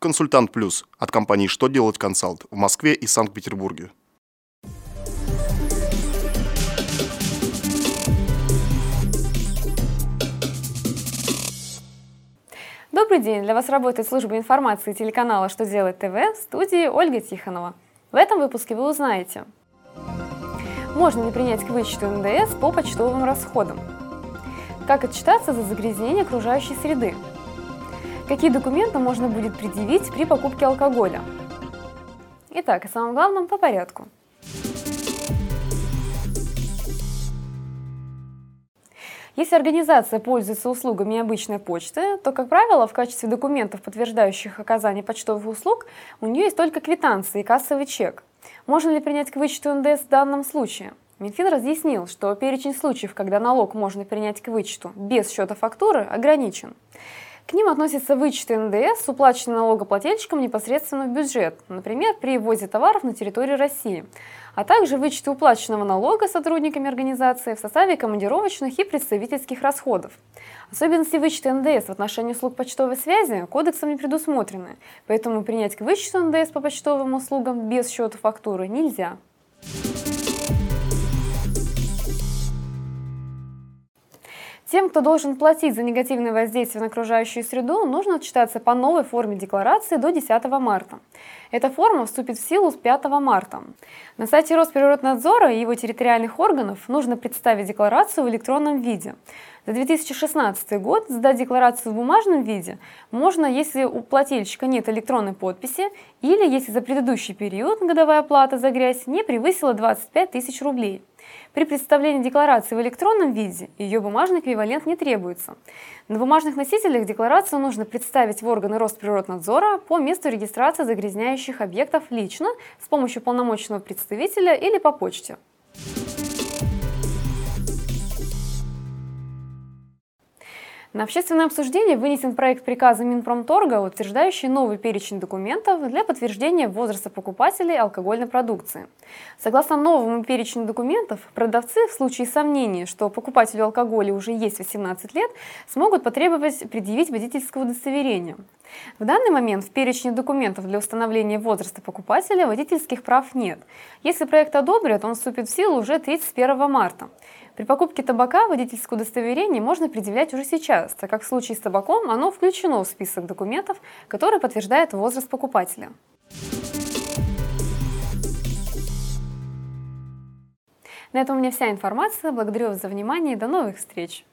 «Консультант Плюс» от компании «Что делать консалт» в Москве и Санкт-Петербурге. Добрый день! Для вас работает служба информации телеканала «Что делать ТВ» в студии Ольга Тихонова. В этом выпуске вы узнаете: можно ли принять к вычету НДС по почтовым расходам? Как отчитаться за загрязнение окружающей среды? Какие документы можно будет предъявить при покупке алкоголя? Итак, о самом главном по порядку. Если организация пользуется услугами обычной почты, то, как правило, в качестве документов, подтверждающих оказание почтовых услуг, у нее есть только квитанции и кассовый чек. Можно ли принять к вычету НДС в данном случае? Минфин разъяснил, что перечень случаев, когда налог можно принять к вычету без счета фактуры, ограничен. К ним относятся вычеты НДС, уплаченные налогоплательщиком непосредственно в бюджет, например, при ввозе товаров на территорию России, а также вычеты уплаченного налога сотрудниками организации в составе командировочных и представительских расходов. Особенности вычета НДС в отношении услуг почтовой связи кодексом не предусмотрены, поэтому принять к вычету НДС по почтовым услугам без счета фактуры нельзя. Тем, кто должен платить за негативное воздействие на окружающую среду, нужно отчитаться по новой форме декларации до 10 марта. Эта форма вступит в силу с 5 марта. На сайте Росприроднадзора и его территориальных органов нужно представить декларацию в электронном виде. За 2016 год сдать декларацию в бумажном виде можно, если у плательщика нет электронной подписи или если за предыдущий период годовая плата за грязь не превысила 25 тысяч рублей. При представлении декларации в электронном виде ее бумажный эквивалент не требуется. На бумажных носителях декларацию нужно представить в органы Росприроднадзора по месту регистрации загрязняющих объектов лично с помощью полномочного представителя или по почте. На общественное обсуждение вынесен проект приказа Минпромторга, утверждающий новый перечень документов для подтверждения возраста покупателей алкогольной продукции. Согласно новому перечню документов, продавцы в случае сомнений, что покупателю алкоголя уже есть 18 лет, смогут потребовать предъявить водительское удостоверение. В данный момент в перечне документов для установления возраста покупателя водительских прав нет. Если проект одобрят, он вступит в силу уже 31 марта. При покупке табака водительское удостоверение можно предъявлять уже сейчас, так как в случае с табаком оно включено в список документов, которые подтверждают возраст покупателя. На этом у меня вся информация. Благодарю вас за внимание и до новых встреч!